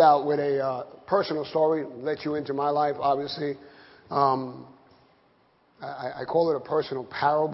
Out with a personal story, let you into my life, obviously. I call it a personal parable.